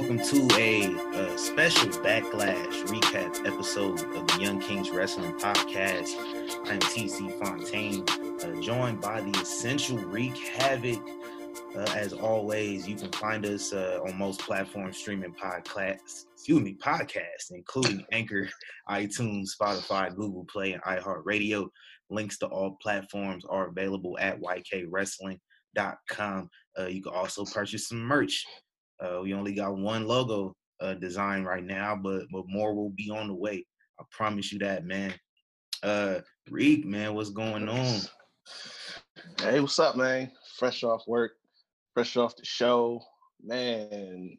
welcome to a special Backlash recap episode of the Young Kings Wrestling Podcast. I'm TC Fontaine, joined by the Essential Wreak Havoc. As always, you can find us on most platforms streaming podcasts, including Anchor, iTunes, Spotify, Google Play, and iHeartRadio. Links to all platforms are available at ykwrestling.com. You can also purchase some merch. We only got one logo design right now, but more will be on the way. I promise you that, man. Reek, man, what's going on? Hey, what's up, man? Fresh off work, fresh off the show, man.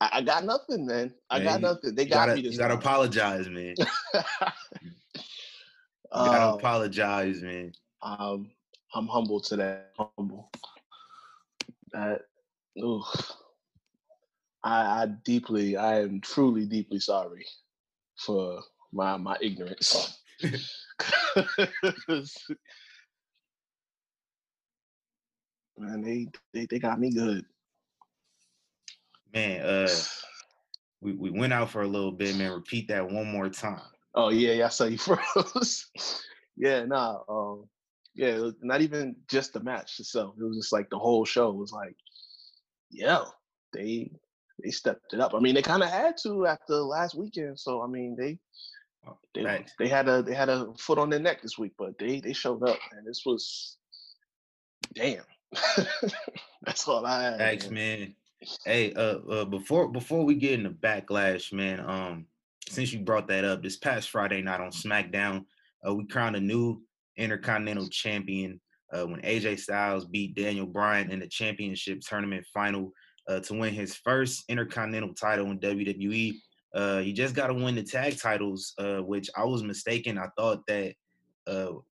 I got nothing, man. I got nothing. They got me. You gotta apologize, man. I'm humble today. I am truly deeply sorry for my ignorance. Man, they got me good. Man, we went out for a little bit, man. Repeat that one more time. Oh yeah, I saw you froze. Not even just the match itself. It was just like the whole show was like, yeah, they stepped it up. I mean, they kind of had to after last weekend. So I mean, they had a foot on their neck this week, but they showed up, and this was damn. That's all I had. Thanks, man. Hey, before we get into Backlash, man, since you brought that up, this past Friday night on SmackDown, we crowned a new Intercontinental Champion when AJ Styles beat Daniel Bryan in the championship tournament final to win his first Intercontinental title in WWE. He just got to win the tag titles, which I was mistaken. I thought that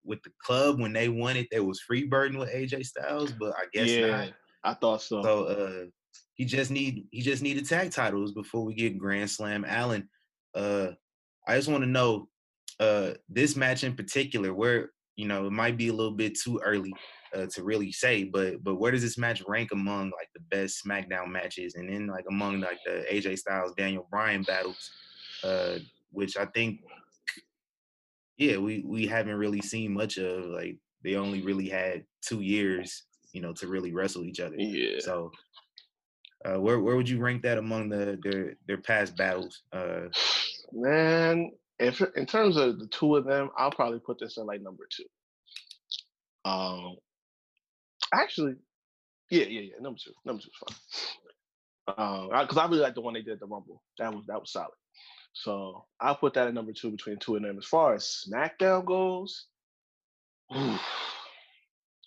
with the club, when they won it, there was freebird with AJ Styles, but I guess not. I thought so. So he just needed tag titles before we get Grand Slam Allen. I just want to know this match in particular, where it might be a little bit too early to really say, but where does this match rank among like the best SmackDown matches, and then like among like the AJ Styles Daniel Bryan battles, which I think. Yeah, we haven't really seen much of. Like they only really had 2 years, to really wrestle each other. Yeah. So, where would you rank that among their past battles? Man, if in terms of the two of them, I'll probably put this at like number 2. Actually, yeah, number 2. Number 2 is fine. Because I really like the one they did at the Rumble. That was solid. So I'll put that at number 2 between the two of them. As far as SmackDown goes,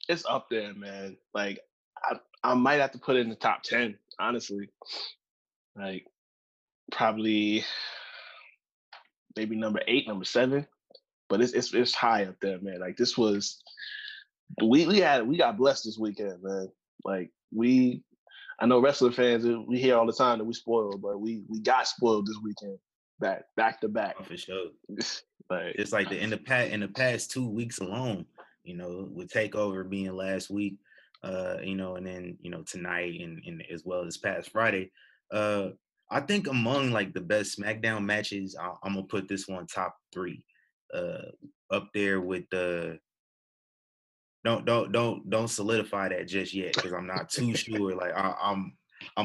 it's up there, man. Like I might have to put it in the top 10, honestly. Like probably maybe number 8, number 7, but it's high up there, man. Like this was we got blessed this weekend, man. Like I know wrestling fans, we hear all the time that we spoiled, but we got spoiled this weekend. Back to back. Oh, for sure. But it's like in the past 2 weeks alone, with TakeOver being last week, and then, tonight and as well as past Friday. I think among like the best SmackDown matches, I'm going to put this one top 3 up there with the don't solidify that just yet, because I'm not too sure. Like I'm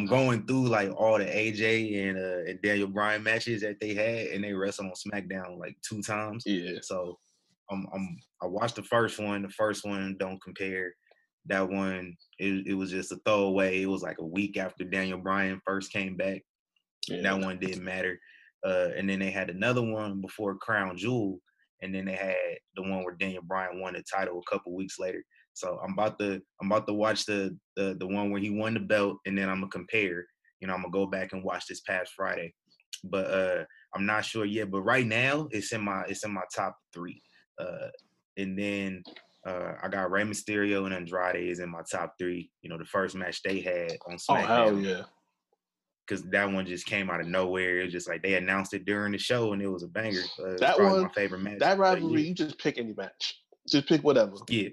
going through like all the AJ and Daniel Bryan matches that they had, and they wrestled on SmackDown like 2 times. Yeah. So I watched the first one. The first one don't compare. That one it was just a throwaway. It was like a week after Daniel Bryan first came back. Yeah. That one didn't matter. And then they had another one before Crown Jewel, and then they had the one where Daniel Bryan won the title a couple weeks later. So I'm about to watch the one where he won the belt, and then I'm gonna compare. I'm gonna go back and watch this past Friday, but I'm not sure yet. But right now, it's in my top 3, and then I got Rey Mysterio and Andrade is in my top 3. The first match they had on SmackDown. Oh hell yeah! Because that one just came out of nowhere. It was just like they announced it during the show, and it was a banger. That was my favorite match. That rivalry, you just pick any match. Just pick whatever. Yeah.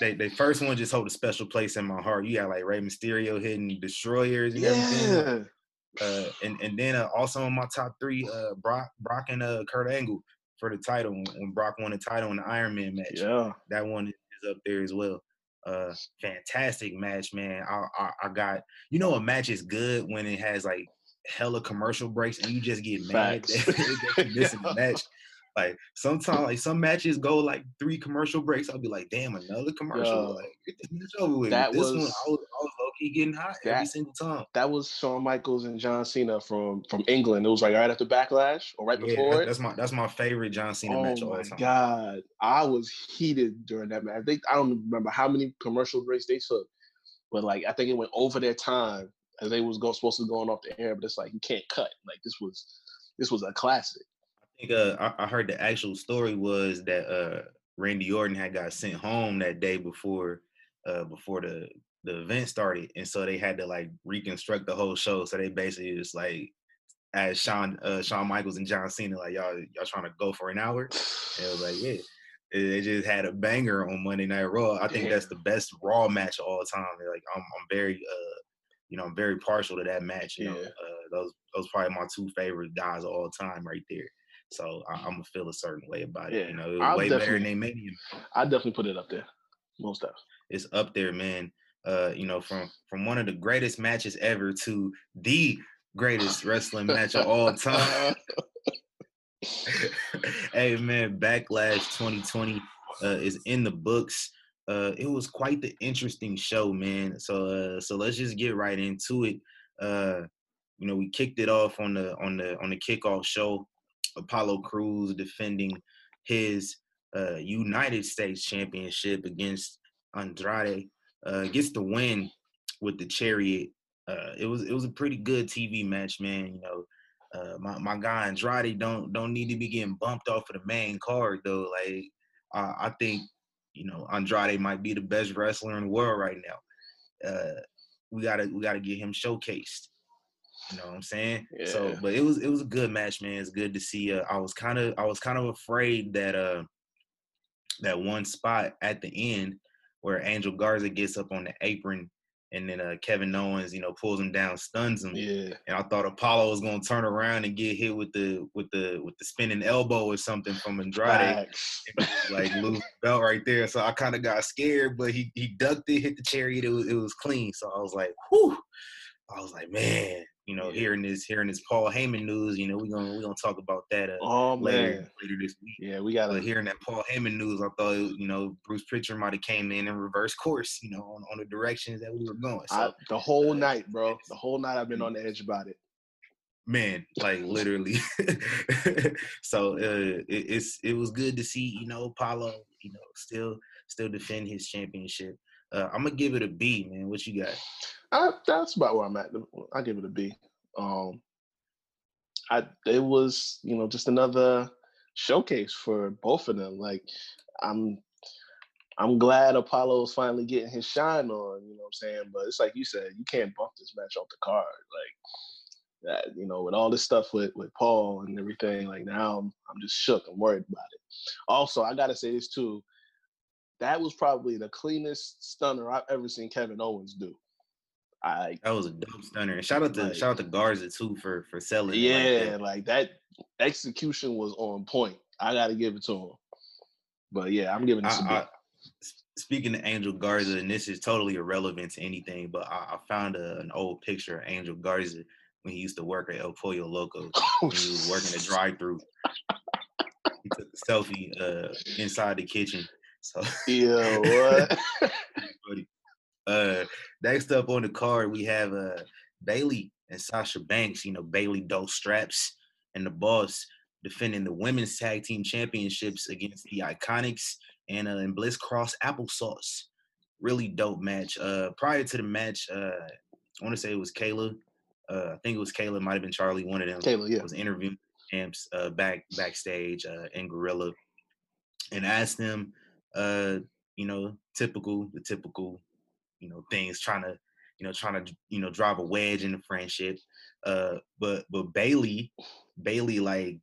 They first one just hold a special place in my heart. You got like Rey Mysterio hitting destroyers and everything. And then also in my top three, Brock and Kurt Angle for the title when Brock won the title in the Iron Man match. Yeah. That one is up there as well. Fantastic match, man. I got, you know, a match is good when it has like hella commercial breaks and you just get mad that you're missing the match. Like sometimes, like some matches go like 3 commercial breaks. I'll be like, damn, another commercial. Yo, like get this match over with. This one, I was low-key getting hot every single time. That was Shawn Michaels and John Cena from England. It was like right after Backlash or right before. That's my favorite John Cena match of all time. Oh my god, I was heated during that match. I don't remember how many commercial breaks they took, but like I think it went over their time as they was supposed to be going off the air. But it's like you can't cut. Like this was a classic. I heard the actual story was that Randy Orton had got sent home that day before the event started, and so they had to like reconstruct the whole show. So they basically just like asked Shawn Michaels and John Cena like, y'all trying to go for an hour? And it was like, yeah. They just had a banger on Monday Night Raw. I think that's the best Raw match of all time. Like I'm very I'm very partial to that match. You know, those probably my 2 favorite guys of all time right there. So I'm gonna feel a certain way about it. You know, it was way better than they made it. I definitely put it up there. Most stuff. It's up there, man. You know, from one of the greatest matches ever to the greatest wrestling match of all time. Hey man, Backlash 2020 is in the books. It was quite the interesting show, man. So let's just get right into it. You know, we kicked it off on the kickoff show. Apollo Crews defending his United States Championship against Andrade gets the win with the Chariot. It was a pretty good TV match, man. You know, my guy Andrade don't need to be getting bumped off of the main card though. Like I think, you know, Andrade might be the best wrestler in the world right now. We gotta get him showcased. You know what I'm saying? Yeah. So, but it was a good match, man. It's good to see. I was kind of afraid that that one spot at the end where Angel Garza gets up on the apron and then Kevin Owens, you know, pulls him down, stuns him. Yeah. And I thought Apollo was gonna turn around and get hit with the spinning elbow or something from Andrade, like lose the belt right there. So I kind of got scared, but he ducked it, hit the Chariot. It was clean. So I was like, whew. I was like, man. You know, hearing this Paul Heyman news, you know, we're gonna talk about that later this week. Yeah, we gotta hearing that Paul Heyman news. I thought, you know, Bruce Pritchard might have came in and reversed course, you know, on the directions that we were going. So, the whole night, bro. The whole night I've been on the edge about it. Man, like literally. So it was good to see, you know, Apollo, you know, still defend his championship. I'm gonna give it a B, man. What you got? That's about where I'm at. I give it a B. It was, you know, just another showcase for both of them. Like, I'm glad Apollo's finally getting his shine on. You know what I'm saying? But it's like you said, you can't bump this match off the card. Like that, you know, with all this stuff with Paul and everything. Like now, I'm just shook. I'm worried about it. Also, I gotta say this too. That was probably the cleanest stunner I've ever seen Kevin Owens do. That was a dope stunner. And shout out to Garza too for selling. Yeah, like that execution was on point. I gotta give it to him. But yeah, I'm giving this a B. Speaking to Angel Garza, and this is totally irrelevant to anything, but I found an old picture of Angel Garza when he used to work at El Pollo Loco. When he was working a drive-thru. He took a selfie inside the kitchen. So yeah, what? Next up on the card, we have Bayley and Sasha Banks. You know, Bayley Doe Straps and the Boss defending the women's tag team championships against the Iconics and Bliss Cross Applesauce. Really dope match. Prior to the match, I want to say it was Kayla. I think it was Kayla. Might have been Charlie. One of them. Kayla, yeah. Was interviewing champs backstage in Gorilla, and asked them. You know, typical, you know, things trying to drive a wedge in the friendship. But Bayley like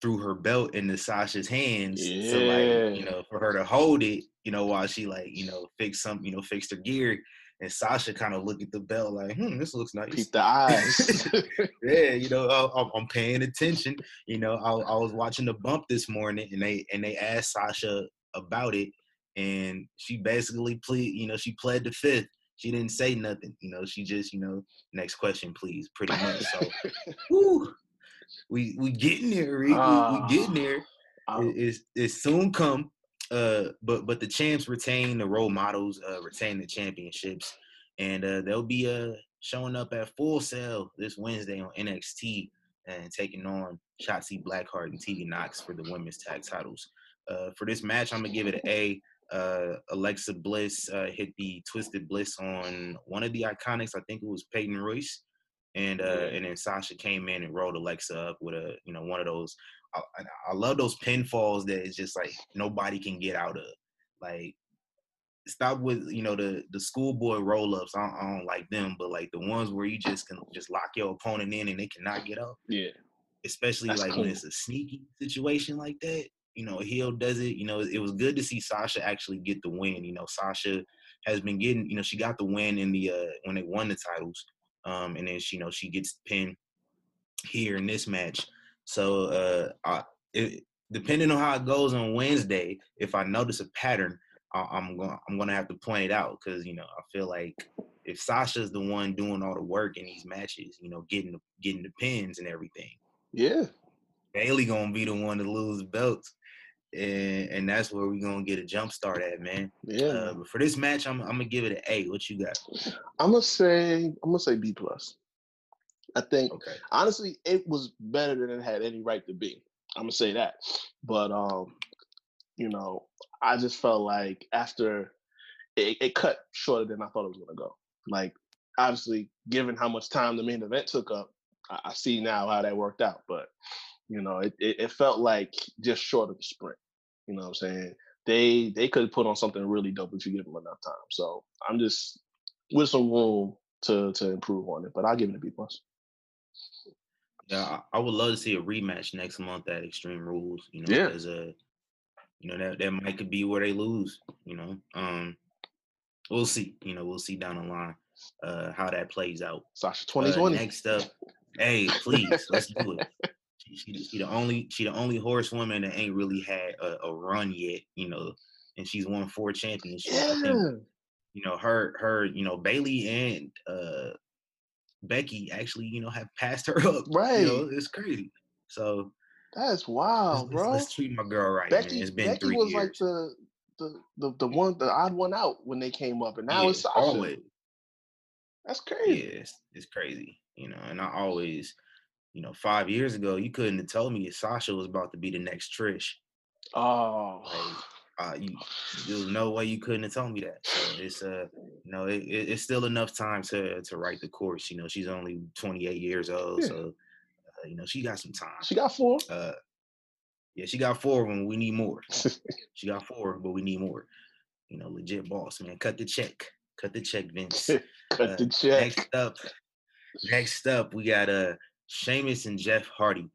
threw her belt into Sasha's hands to like, you know, for her to hold it, you know, while she like, you know, fixed her gear. And Sasha kind of looked at the belt like, this looks nice. Peep the eyes. Yeah, you know, I'm paying attention. You know, I was watching The Bump this morning, and they asked Sasha about it, and she basically pled the fifth. She didn't say nothing. You know, she just, you know, next question, please, pretty much. So, whew, we getting there, Reed. We getting there. It's soon come. But the champs retain, the role models retain the championships, and they'll be showing up at Full Sail this Wednesday on NXT and taking on Shotzi Blackheart and Tegan Knox for the women's tag titles. For this match, I'm gonna give it an A. Alexa Bliss hit the Twisted Bliss on one of the Iconics. I think it was Peyton Royce, and then Sasha came in and rolled Alexa up with a, you know, one of those. I love those pinfalls that it's just like nobody can get out of. Like, stop with, you know, the schoolboy roll-ups. I don't like them, but like the ones where you just can just lock your opponent in and they cannot get up. Yeah, especially that's like cool. When it's a sneaky situation like that. You know, heel does it. You know, it was good to see Sasha actually get the win. You know, Sasha has been getting. You know, she got the win in the when they won the titles, and then she, you know, she gets the pin here in this match. So, depending on how it goes on Wednesday, if I notice a pattern, I'm gonna have to point it out, because, you know, I feel like if Sasha's the one doing all the work in these matches, you know, getting the pins and everything, yeah, Bailey gonna be the one to lose the belts, and that's where we're gonna get a jump start at, man. Yeah. But for this match, I'm gonna give it an A. What you got? I'm gonna say B+. I think, honestly, it was better than it had any right to be. I'm going to say that. But, you know, I just felt like after it cut shorter than I thought it was going to go. Like, obviously, given how much time the main event took up, I see now how that worked out. But, you know, it felt like just short of the sprint. You know what I'm saying? They could put on something really dope if you give them enough time. So I'm just with some room to improve on it. But I'll give it a B+. Yeah, I would love to see a rematch next month at Extreme Rules. You know, because you know, that might could be where they lose. You know, we'll see. You know, we'll see down the line how that plays out. Sasha 2020. Next up, hey, please, let's do it. She the only horsewoman that ain't really had a run yet. You know, and she's won 4 championships. Yeah. I think, you know, her. You know, Bailey and Becky actually, you know, have passed her up. Right. You know, it's crazy. So that's wild, bro. Let's treat my girl right. Becky, man. It's been Becky 3 years. Becky was like the one, the odd one out when they came up, and now it's Sasha. Always. That's crazy. Yeah, it's crazy. You know, and I always, you know, 5 years ago, you couldn't have told me if Sasha was about to be the next Trish. Oh. Like, there's no way you couldn't have told me that. So it's you know, it's still enough time to right the course. You know, she's only 28 years old, so you know, she got some time. She got 4. She got 4 when we need more. She got 4, but we need more. You know, legit boss, man. Cut the check, Vince. Cut the check. Next up, we got Sheamus and Jeff Hardy.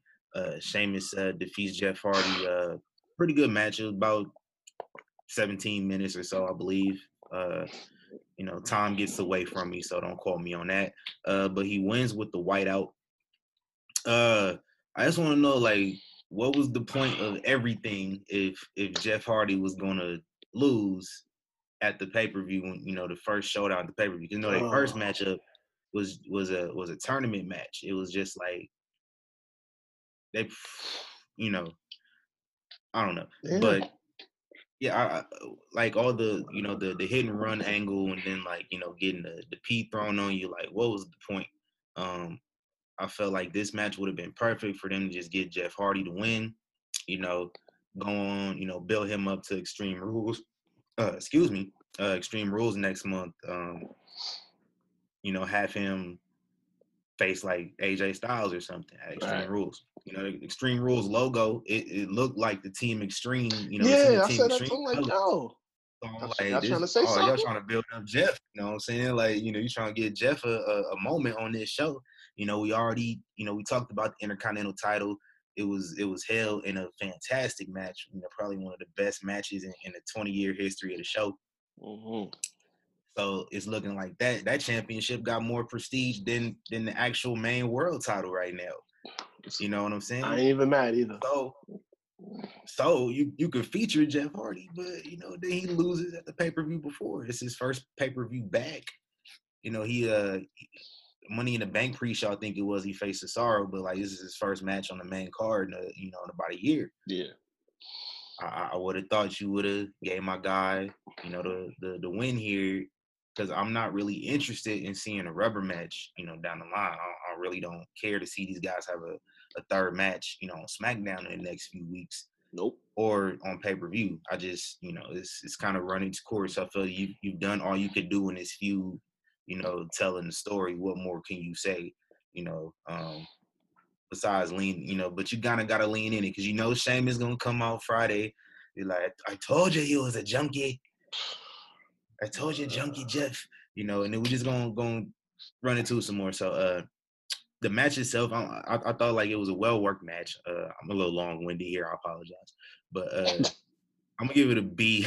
Sheamus defeats Jeff Hardy. Pretty good match. It was about 17 minutes or so, I believe. You know, time gets away from me, so don't quote me on that. But he wins with the whiteout. I just want to know, like, what was the point of everything if Jeff Hardy was going to lose at the pay-per-view, when, you know, the first showdown at the pay-per-view? Because, you know, their first matchup was a tournament match. It was just like they, you know, I don't know. Yeah. But yeah, I like all the, you know, the hit and run angle, and then, like, you know, getting the P thrown on you. Like, what was the point? I felt like this match would have been perfect for them to just get Jeff Hardy to win, you know, go on, you know, build him up to Extreme Rules. Extreme Rules next month. You know, have him face like AJ Styles or something at Extreme Rules. You know, the Extreme Rules logo, it looked like the Team Extreme, you know. Yeah, I said that too. I'm like, no. So I'm like, y'all trying to say something? Y'all trying to build up Jeff, you know what I'm saying? Like, you know, you trying to get Jeff a moment on this show. You know, we already, you know, we talked about the Intercontinental title. It was hell in a fantastic match. You know, probably one of the best matches in the 20-year history of the show. Mm-hmm. So it's looking like that championship got more prestige than the actual main world title right now. You know what I'm saying? I ain't even mad either. So you can feature Jeff Hardy, but you know, then he loses at the pay-per-view before. It's his first pay-per-view back. You know, he Money in the Bank pre-show, I think it was, he faced Cesaro, but like this is his first match on the main card in about a year. Yeah. I would have thought you would have gave my guy, you know, the win here, because I'm not really interested in seeing a rubber match, you know, down the line. I really don't care to see these guys have a third match, you know, on SmackDown in the next few weeks. Nope. Or on pay-per-view. I just, you know, it's kind of run its course. I feel you've done all you could do in this feud, you know, telling the story. What more can you say, you know, besides lean, you know, but you kind of got to lean in it because, you know, Sheamus is going to come out Friday. You're like, I told you he was a junkie. I told you, Junkie Jeff, you know, and then we're just going to run into it some more. So the match itself, I thought like it was a well-worked match. I'm a little long-winded here. I apologize. But I'm going to give it a B.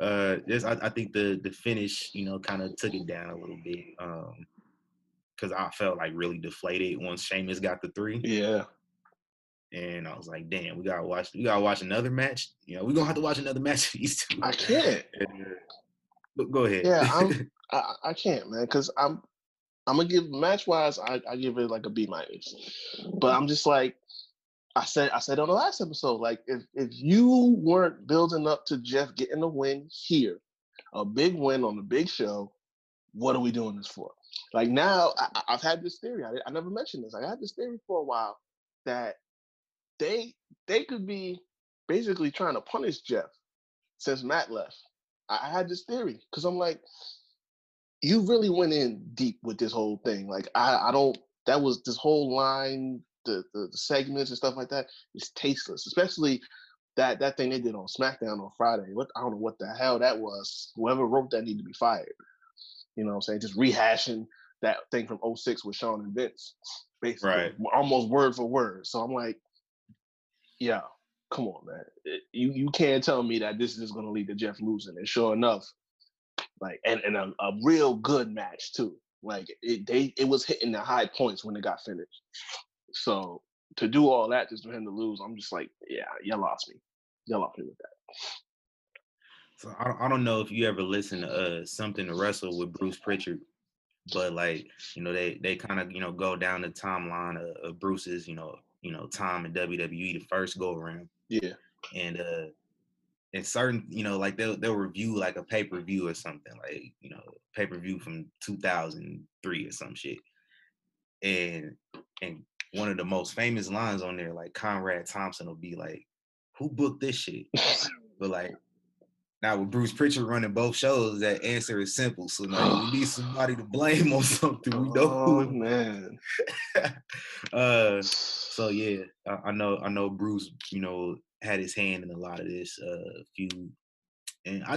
I think the finish, you know, kind of took it down a little bit because I felt like really deflated once Sheamus got the 3. Yeah. And I was like, damn, we got to watch another match. You know, we're going to have to watch another match. I can't. Go ahead. Yeah, I can't, man, because I'm gonna give match wise, I give it like a B-, but I'm just like I said on the last episode, like if you weren't building up to Jeff getting a win here, a big win on the big show, what are we doing this for? Like now, I've had this theory. I never mentioned this. I had this theory for a while that they could be basically trying to punish Jeff since Matt left. I had this theory because I'm like, you really went in deep with this whole thing. Like, I don't, that was this whole line, the segments and stuff like that is tasteless, especially that thing they did on SmackDown on Friday. I don't know what the hell that was. Whoever wrote that needed to be fired. You know what I'm saying? Just rehashing that thing from 2006 with Shawn and Vince, basically, right. Almost word for word. So I'm like, yeah. Come on, man. You can't tell me that this is going to lead to Jeff losing. And sure enough, like, and a real good match, too. Like, it was hitting the high points when it got finished. So, to do all that just for him to lose, I'm just like, yeah, y'all lost me. Y'all lost me with that. So, I don't know if you ever listened to Something to Wrestle with Bruce Pritchard, but, like, you know, they kind of, you know, go down the timeline of Bruce's, you know, time in WWE, the first go around. Yeah. And certain, you know, like they'll review like a pay-per-view or something, like, you know, pay-per-view from 2003 or some shit. And one of the most famous lines on there, like Conrad Thompson will be like, who booked this shit? But like, now with Bruce Pritchard running both shows, that answer is simple. So like, we need somebody to blame on something. We don't. Oh, man. So yeah, I know Bruce, you know, had his hand in a lot of this feud, and I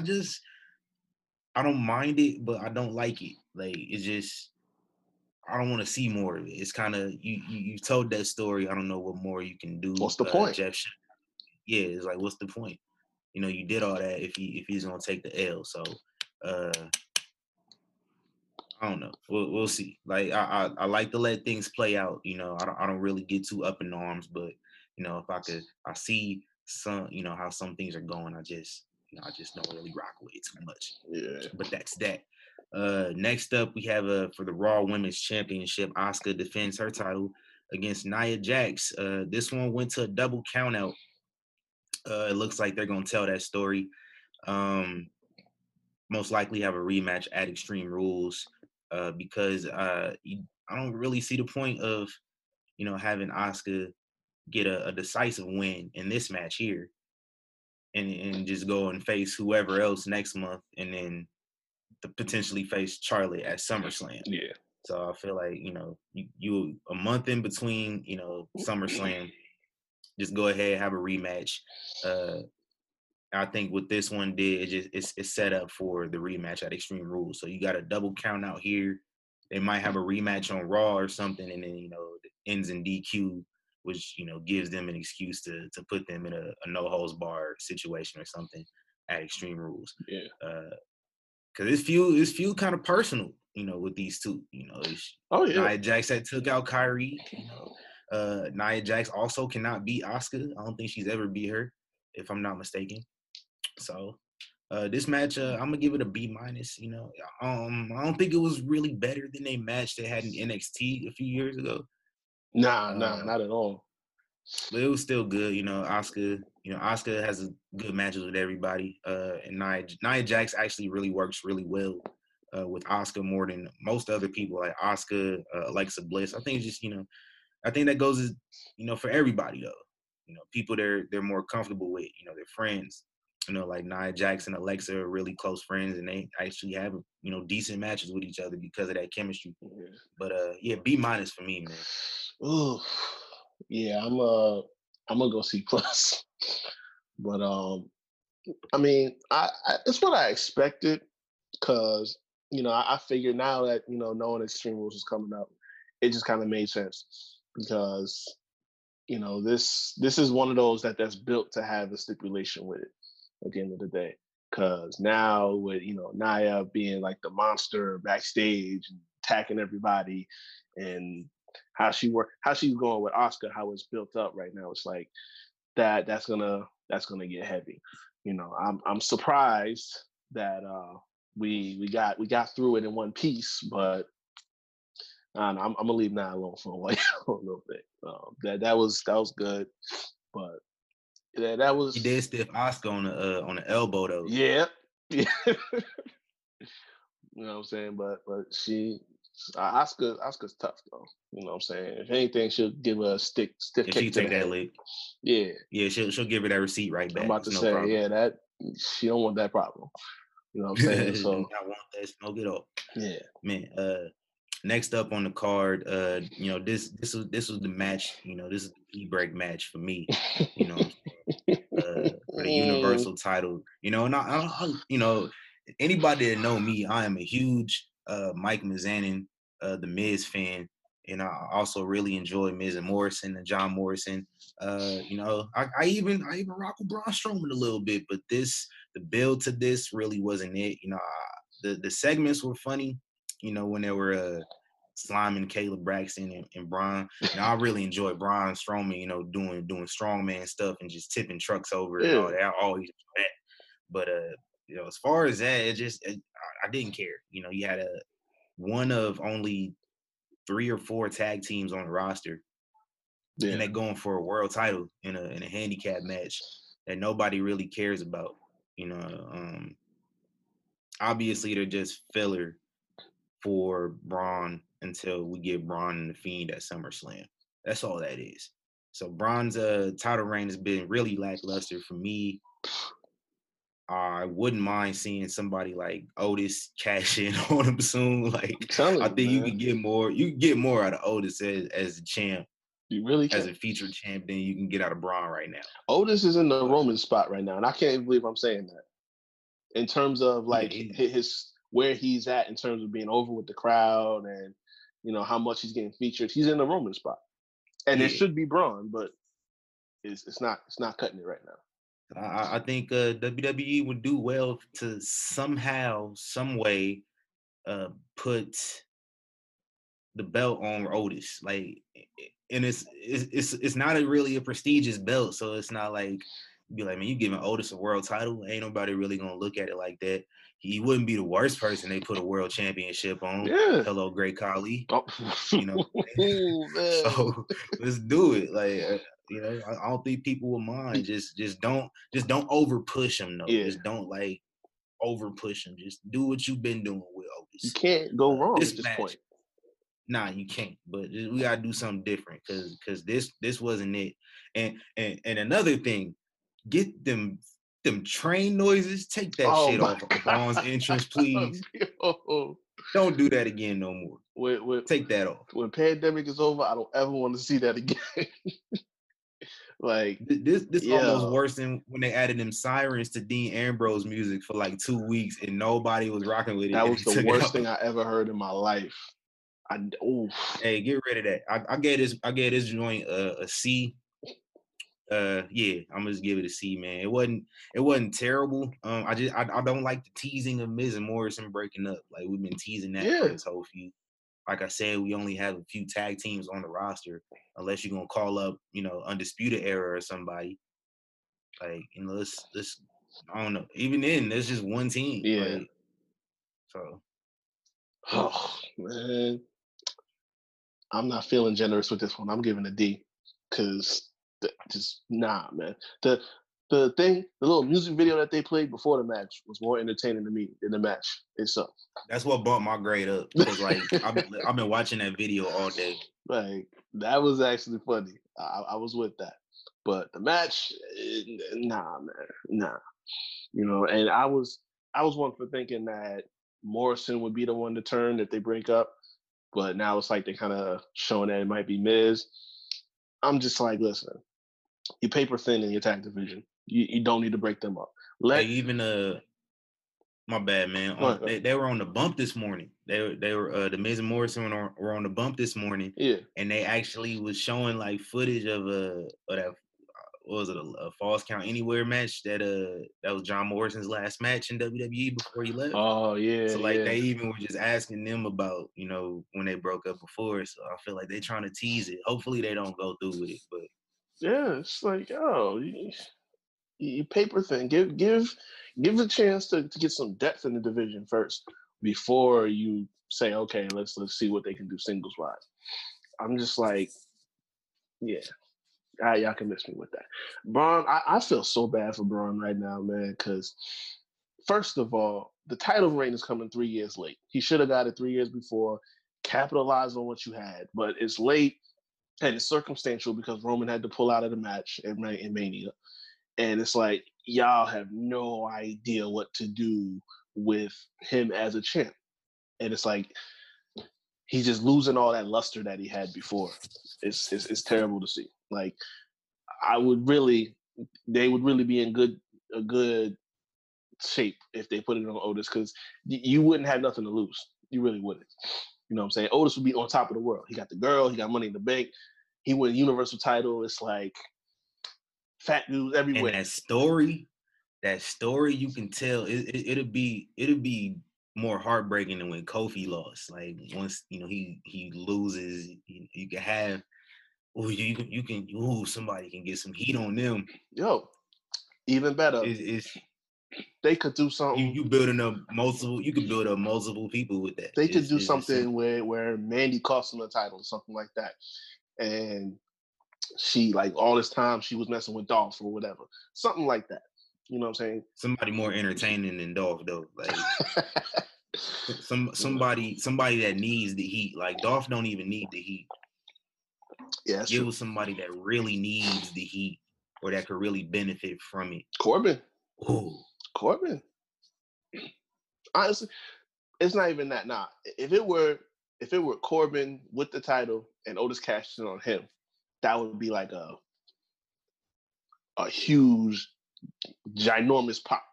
don't mind it, but I don't like it. Like it's just, I don't want to see more of it. It's kind of you told that story. I don't know what more you can do. What's the point, Jeff? Yeah, it's like what's the point? You know, you did all that if he's gonna take the L. So I don't know. We'll see. Like I like to let things play out. You know, I don't really get too up in arms, but you know, if I could, I see some. You know how some things are going. I just don't really rock with it too much. Yeah. But that's that. Next up, we have for the Raw Women's Championship, Asuka defends her title against Nia Jax. This one went to a double countout. It looks like they're going to tell that story. Most likely have a rematch at Extreme Rules because I don't really see the point of, you know, having Asuka get a decisive win in this match here and just go and face whoever else next month and then potentially face Charlotte at SummerSlam. Yeah. So I feel like, you know, you a month in between, you know, SummerSlam. Just go ahead, have a rematch. I think what this one did, it's set up for the rematch at Extreme Rules. So you got a double count out here. They might have a rematch on Raw or something, and then you know it ends in DQ which, you know, gives them an excuse to put them in a no-holds-barred situation or something at Extreme Rules. Yeah. Because this feud kind of personal, you know, with these two. You know, Nia Jax had took out Kyrie. You know, Nia Jax also cannot beat Asuka. I don't think she's ever beat her, if I'm not mistaken. So this match, I'm gonna give it a B-. You know, I don't think it was really better than a match they had in NXT a few years ago. Nah, not at all. But it was still good, you know. Asuka has good matches with everybody. And Nia Jax actually really works really well with Asuka more than most other people, like Asuka, Alexa Bliss. I think it's just, you know, I think that goes, you know, for everybody though. You know, people they're more comfortable with, you know, their friends. You know, like Nia Jax and Alexa are really close friends, and they actually have, you know, decent matches with each other because of that chemistry. But yeah, B- for me, man. Ooh, yeah, I'm gonna go C+. But I mean, I it's what I expected, cause you know I figured now that, you know, knowing Extreme Rules is coming up, it just kind of made sense because, you know, this is one of those that's built to have a stipulation with it. At the end of the day, because now with, you know, Nia being like the monster backstage, attacking everybody, and how she's going with Asuka, how it's built up right now, it's like that's gonna get heavy. You know, I'm surprised that we got through it in one piece, but I'm gonna leave Nia alone for a little bit. That was good, but. Yeah, that was. He did stiff Asuka on the elbow though. Yeah. You know what I'm saying? But she, Asuka's tough though. You know what I'm saying? If anything, she'll give a stiff kick. She take that leg. Yeah. Yeah, she'll give her that receipt right back. I'm about to say, problem. Yeah, that she don't want that problem. You know what I'm saying? So I want that smoke it up. Yeah, man. Next up on the card, you know, this was the match. You know, this is the key break match for me. You know. For the Universal title, you know, and I you know, anybody that know me, I am a huge Mike Mizanin, the Miz fan, and I also really enjoy Miz and Morrison and John Morrison. You know, I even rock with Braun Strowman a little bit, but the build to this really wasn't it. You know, the segments were funny, you know, when there were Slime and Caleb Braxton and Braun. Now I really enjoy Braun Strowman, you know, doing strongman stuff and just tipping trucks over and all that. I always do that. But you know, as far as that, I didn't care. You know, you had one of only 3 or 4 tag teams on the roster, and they're going for a world title in a handicap match that nobody really cares about. You know, obviously they're just filler for Braun until we get Braun and The Fiend at SummerSlam. That's all that is. So Braun's title reign has been really lackluster for me. I wouldn't mind seeing somebody like Otis cash in on him soon. Like, I think you can get more. You can get more out of Otis as a champ. You really can. As a featured champ than you can get out of Braun right now. Otis is in the Roman spot right now, and I can't even believe I'm saying that. In terms of like his. Where he's at in terms of being over with the crowd and, you know, how much he's getting featured. He's in the Roman spot. And it should be Braun, but it's not cutting it right now. I think WWE would do well to somehow, some way, put the belt on Otis. Like, and it's not really a prestigious belt, so it's not like be like, man, you giving Otis a world title? Ain't nobody really gonna look at it like that. He wouldn't be the worst person they put a world championship on. Yeah. Hello, Great Khali. Oh. You know, man. So let's do it. Like, you know, I don't think people will mind. Just don't over push him though. Yeah. Just don't like over push him. Just do what you've been doing with Otis. You can't go wrong at this point. Nah, you can't. But we gotta do something different because this wasn't it. And another thing. Get them train noises. Take that shit off of Braun's entrance, please. Don't do that again no more. Take that off. When pandemic is over, I don't ever want to see that again. Like this almost worse than when they added them sirens to Dean Ambrose music for like 2 weeks and nobody was rocking with it. That was the worst thing I ever heard in my life. Hey, get rid of that. I gave this joint a C. Yeah, I'm just give it a C, man. It wasn't terrible. I don't like the teasing of Miz and Morrison breaking up. Like, we've been teasing that for this whole feud. Like I said, we only have a few tag teams on the roster, unless you're gonna call up, Undisputed Era or somebody. Like, let's I don't know. Even then, there's just one team. Yeah. Like, so. Oh man, I'm not feeling generous with this one. I'm giving a D, cause just nah, man. The little music video that they played before the match was more entertaining to me than the match itself. That's what bumped my grade up. Cause like I've been watching that video all day. Like, that was actually funny. I was with that, but the match, nah, man, nah. And I was one for thinking that Morrison would be the one to turn if they break up, but now it's like they're kind of showing that it might be Miz. I'm just like, listen, you're paper thin in your tag division. You don't need to break them up. My bad, man. They were on the bump this morning. They were the Miz and Morrison were on the bump this morning. Yeah, and they actually was showing like footage of that. What was it, a Falls Count Anywhere match that was John Morrison's last match in WWE before he left. Oh yeah. So like they even were just asking them about when they broke up before. So I feel like they're trying to tease it. Hopefully they don't go through with it. But yeah, it's like, oh, you paper thing. Give a chance to get some depth in the division first before you say, okay, let's see what they can do singles wise. I'm just like, yeah. Y'all can miss me with that. Braun, I feel so bad for Braun right now, man, because first of all, the title reign is coming 3 years late. He should have got it 3 years before. Capitalize on what you had, but it's late and it's circumstantial because Roman had to pull out of the match in Mania. And it's like, y'all have no idea what to do with him as a champ. And it's like, he's just losing all that luster that he had before. It's terrible to see. Like, they would really be in good shape if they put it on Otis, because you wouldn't have nothing to lose. You really wouldn't. You know what I'm saying? Otis would be on top of the world. He got the girl. He got Money in the Bank. He won a Universal title. It's like fat dudes everywhere. And that story, you can tell it'll be more heartbreaking than when Kofi lost. Like, once he loses, you can have. Oh, you can. Oh, somebody can get some heat on them. Yo, even better. They could do something. You building up multiple. You could build up multiple people with that. They could do something where Mandy cost them the title or something like that, and she, like, all this time she was messing with Dolph or whatever, something like that. You know what I'm saying? Somebody more entertaining than Dolph, though. Like somebody that needs the heat. Like, Dolph don't even need the heat. Yeah, give us somebody that really needs the heat or that could really benefit from it. Corbin. Ooh. Corbin. Honestly, it's not even that. Nah, if it were Corbin with the title and Otis cashed in on him, that would be like a huge, ginormous pop.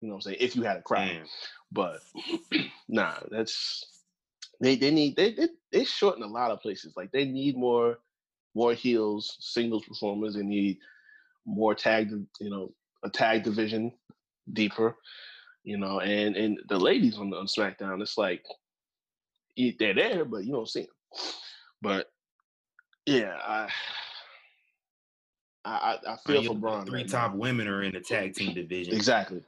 You know what I'm saying? If you had a crowd. Damn. But nah, that's. They short in a lot of places. Like, they need more heels, singles performers. They need more tag, a tag division deeper, and the ladies on SmackDown, it's like, they're there, but you don't see them. But yeah, I feel for Braun. Three top women are in the tag team division. Exactly.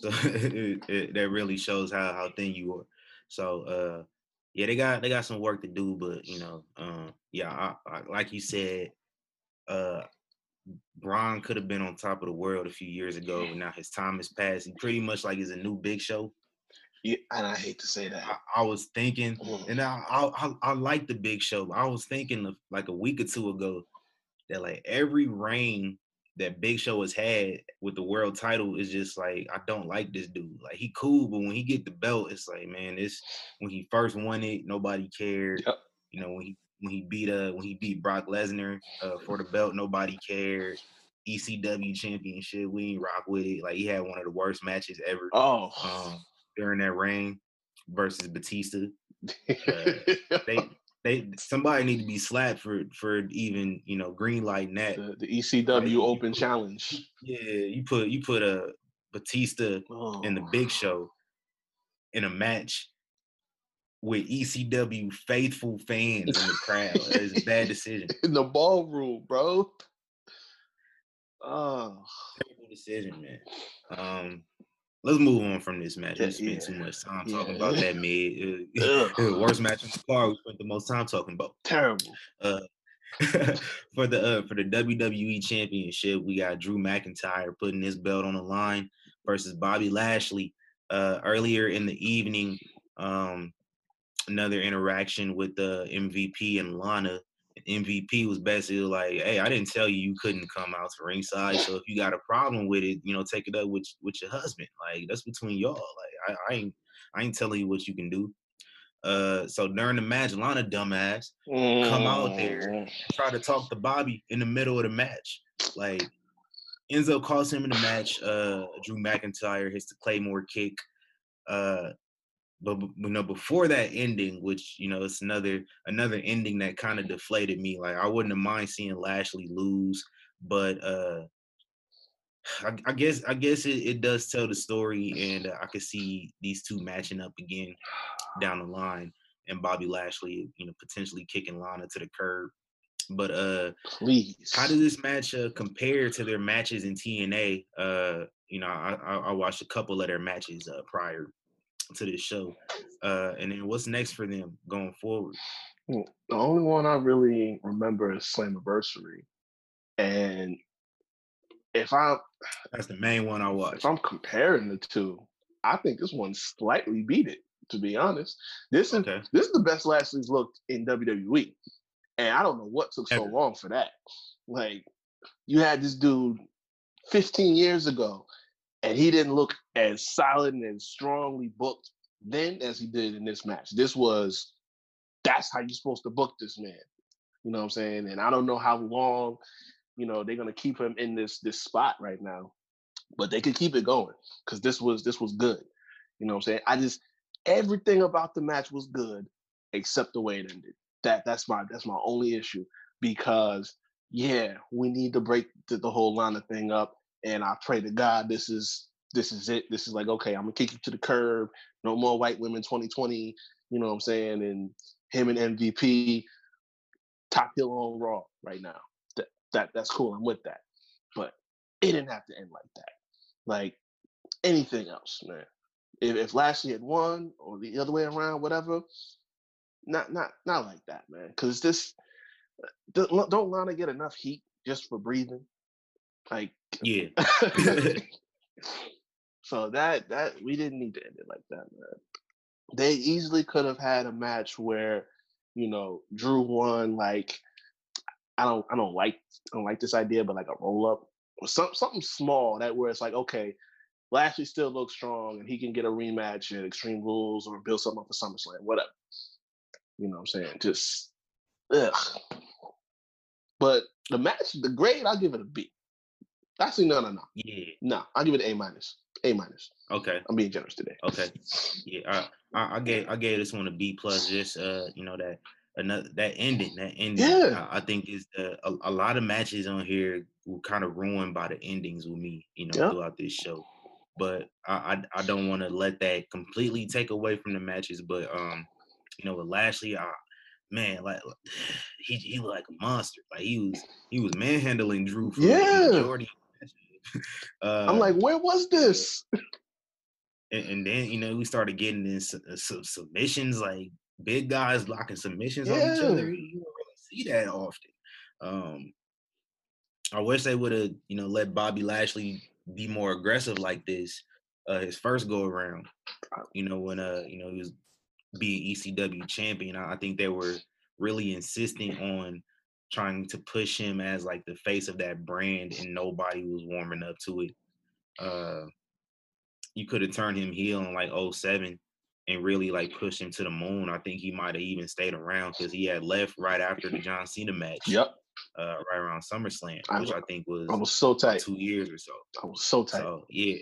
So that really shows how thin you are. So, yeah, they got some work to do, but I like you said, Braun could have been on top of the world a few years ago, but now his time has passed. He pretty much like is a new Big Show. Yeah, and I hate to say that. I was thinking, and I like the Big Show, but I was thinking of, like, a week or two ago that, like, every reign that Big Show has had with the world title is just like, I don't like this dude. Like, he cool, but when he get the belt, it's like, man, this, when he first won it, nobody cared. Yep. When he beat Brock Lesnar for the belt, nobody cared. ECW championship, we ain't rock with it. Like, he had one of the worst matches ever. During that reign versus Batista. Somebody need to be slapped for even, you know, green lighting that. The ECW Open Challenge. Yeah, you put a Batista and the Big Show in a match with ECW faithful fans in the crowd. It's a bad decision. In the ballroom, bro. Oh, terrible decision, man. Let's move on from this match. We spent too much time talking about that mid. Worst match on the card. We spent the most time talking about. Terrible. For the WWE Championship, we got Drew McIntyre putting his belt on the line versus Bobby Lashley. Earlier in the evening, another interaction with the MVP and Lana. MVP was basically like, hey, I didn't tell you you couldn't come out to ringside, so if you got a problem with it, you know, take it up with your husband. Like, that's between y'all. Like, I ain't telling you what you can do. So during the match, Lana, dumbass, come out there and try to talk to Bobby in the middle of the match. Like, ends up costing him in the match. Drew McIntyre hits the Claymore kick. But, you know, before that ending, which, you know, it's another ending that kind of deflated me. Like, I wouldn't have mind seeing Lashley lose, but I guess it does tell the story, and I could see these two matching up again down the line, and Bobby Lashley, you know, potentially kicking Lana to the curb. But please, how does this match compare to their matches in TNA? You know, I watched a couple of their matches prior to this show, and then what's next for them going forward? The only one I really remember is Slammiversary, and that's the main one I watched. If I'm comparing the two, I think this one slightly beat it, to be honest. This is the best Lashley's looked in WWE, and I don't know what took so long for that. Like, you had this dude 15 years ago, and he didn't look as solid and as strongly booked then as he did in this match. That's how you're supposed to book this man. You know what I'm saying? And I don't know how long, you know, they're gonna keep him in this spot right now, but they could keep it going because this was good. You know what I'm saying? Everything about the match was good except the way it ended. That's my only issue, because we need to break the whole Lana thing up. And I pray to God, this is it. This is like, okay, I'm gonna kick you to the curb. No more white women 2020. You know what I'm saying? And him and MVP, top heel on Raw right now. That's cool. I'm with that. But it didn't have to end like that. Like anything else, man. If Lashley had won, or the other way around, whatever. Not like that, man. Because don't Lana get enough heat just for breathing? Like, yeah. So that we didn't need to end it like that, man. They easily could have had a match where, you know, Drew won. Like, I don't like this idea, but like a roll up or something small that where it's like, okay, Lashley still looks strong and he can get a rematch at Extreme Rules or build something up for SummerSlam, whatever. You know what I'm saying? Just ugh. But the match, the grade, I'll give it a B. Actually, no. Yeah. No, I'll give it A-. A-. Okay. I'm being generous today. Okay. Yeah. I gave this one a B+, just you know, that ending. Yeah. I think is a lot of matches on here were kind of ruined by the endings with me, you know, throughout this show. But I don't want to let that completely take away from the matches. But you know, with Lashley, he looked like a monster. Like, he was manhandling Drew for the majority. I'm like, where was this? And then, you know, we started getting this submissions, like big guys locking submissions on each other. You don't really see that often. I wish they would have, you know, let Bobby Lashley be more aggressive like this. His first go around, you know, when you know, he was being ECW champion. I think they were really insistent on trying to push him as like the face of that brand, and nobody was warming up to it. You could have turned him heel in like 2007 and really like pushed him to the moon. I think he might have even stayed around because he had left right after the John Cena match. Yep. Right around SummerSlam, which I think was so tight. 2 years or so. I was so tight. So, yeah.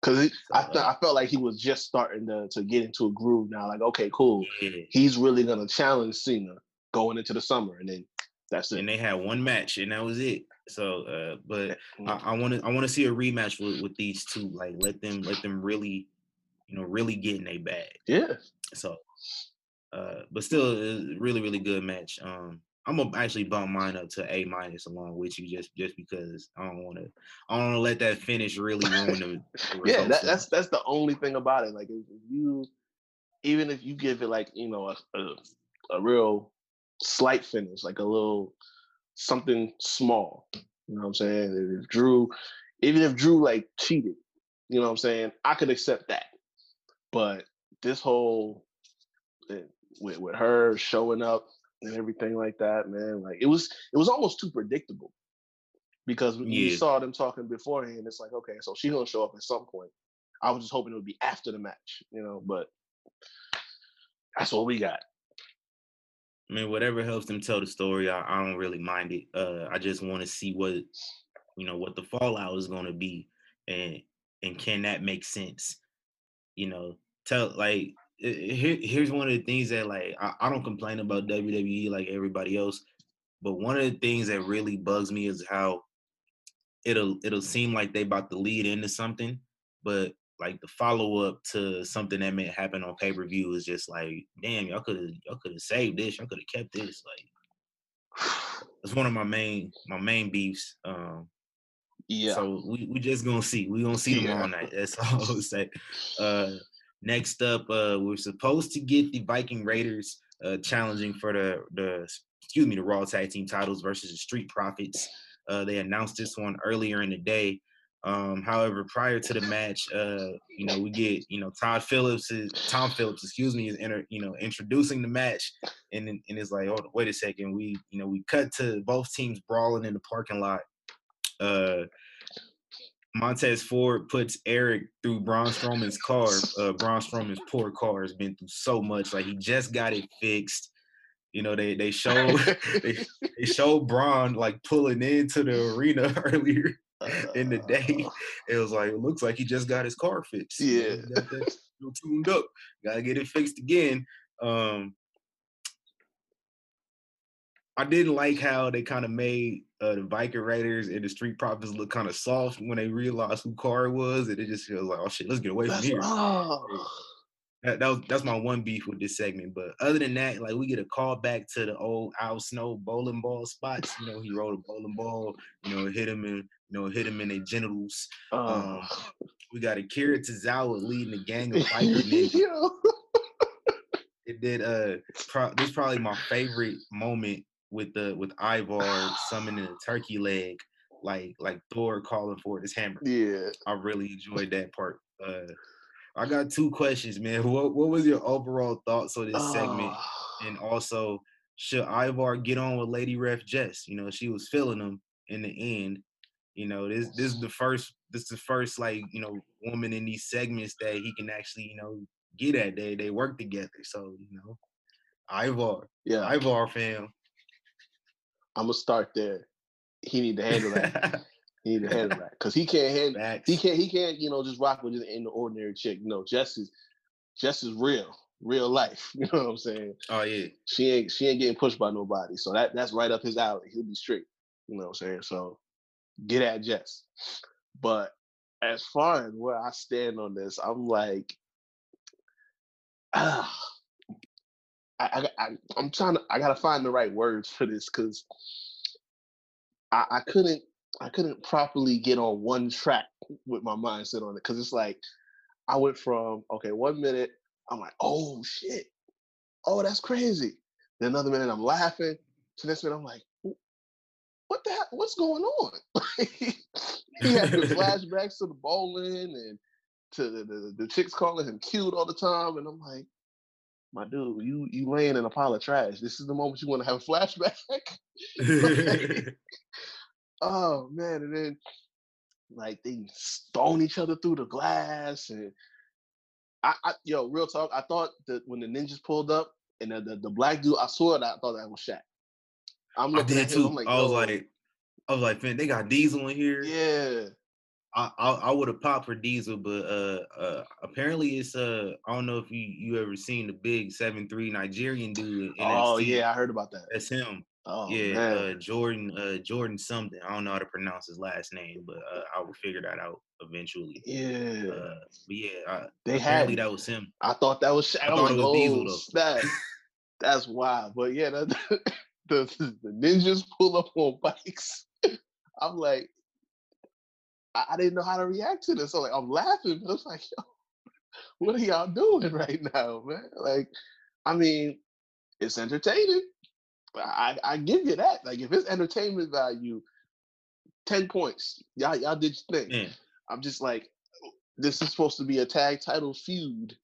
Because I felt like he was just starting to get into a groove now. Like, okay, cool. Yeah. He's really going to challenge Cena going into the summer. And then that's it. And they had one match, and that was it. So, but I want to see a rematch with these two. Like, let them really, really get in their bag. Yeah. So, but still, a really, really good match. I'm gonna actually bump mine up to A- along with you, just because I don't wanna let that finish really ruin the yeah, that's the only thing about it. Like, even if you give it like a real slight finish, like a little something small, you know what I'm saying? Even if Drew like cheated, you know what I'm saying? I could accept that, but this whole with her showing up and everything like that, man, like it was almost too predictable, because when you saw them talking beforehand, it's like, okay, so she's gonna show up at some point. I was just hoping it would be after the match, but that's what we got. I mean, whatever helps them tell the story, I don't really mind it. I just want to see what the fallout is going to be, and can that make sense? Here's one of the things that, like, I don't complain about WWE like everybody else, but one of the things that really bugs me is how it'll seem like they about to lead into something, but like the follow-up to something that may happen on pay-per-view is just like, damn, y'all could have saved this, y'all could have kept this. Like, it's one of my main beefs. Yeah. So we just gonna see. We gonna see tomorrow night. That's all I'll say. Next up, we're supposed to get the Viking Raiders challenging for the Raw Tag Team titles versus the Street Profits. They announced this one earlier in the day. However, prior to the match, we get Tom Phillips is introducing the match, and it's like, oh, wait a second, we cut to both teams brawling in the parking lot. Montez Ford puts Eric through Braun Strowman's car. Braun Strowman's poor car has been through so much. Like, he just got it fixed. They showed they showed Braun like pulling into the arena earlier in the day. It was like, it looks like he just got his car fixed. Yeah, that's still tuned up. Gotta get it fixed again. I didn't like how they kind of made the Viking Raiders and the Street Profits look kind of soft when they realized who Carr was, and it just feels like, oh shit, let's get away from here. That's my one beef with this segment. But other than that, like, we get a call back to the old Al Snow bowling ball spots. He rolled a bowling ball, hit him in the genitals. We got Akira Tozawa leading the gang of Viking men. It did. This is probably my favorite moment with Ivar summoning a turkey leg, like Thor calling for his hammer. Yeah, I really enjoyed that part. I got two questions, man. What was your overall thoughts on this segment? And also, should Ivar get on with Lady Ref Jess? She was feeling him in the end. This is the first woman in these segments that he can actually get at. They work together, so Ivar. Yeah, Ivar fam. I'm gonna start there. He need to handle that. Because he can't handle. Facts. He can't. Just rock with just an ordinary chick. Jess is real life. You know what I'm saying? Oh yeah. She ain't getting pushed by nobody. So that's right up his alley. He'll be straight. You know what I'm saying? So get at Jess. But as far as where I stand on this, I'm like, I gotta find the right words for this, because I couldn't properly get on one track with my mindset on it, because it's like I went from, okay, one minute I'm like, oh shit, oh that's crazy, then another minute I'm laughing, so next minute I'm like, what the heck, what's going on? He had the flashbacks to the bowling and to the chicks calling him cute all the time, and I'm like, my dude, you laying in a pile of trash. This is the moment you want to have a flashback. Like, oh man, and then like they stone each other through the glass, and I real talk, I thought that when the ninjas pulled up and the black dude, I saw it, I thought that was Shaq. I'm looking at him, I'm like, I was like, man, they got Diesel in here. Yeah. I would have popped for Diesel, but apparently it's I don't know if you ever seen the big 7'3" Nigerian dude. Oh yeah, I heard about that. That's him. Oh yeah, man. Jordan something. I don't know how to pronounce his last name, but I will figure that out eventually. Yeah, but yeah, that was him. I thought that was. I thought it was Diesel though. That's wild. But yeah, the ninjas pull up on bikes. I'm like, I didn't know how to react to this. So like, I'm laughing, but I was like, yo, what are y'all doing right now, man? Like, I mean, it's entertaining. I give you that. Like, if it's entertainment value, 10 points. Y'all did your thing. Yeah. I'm just like, this is supposed to be a tag title feud.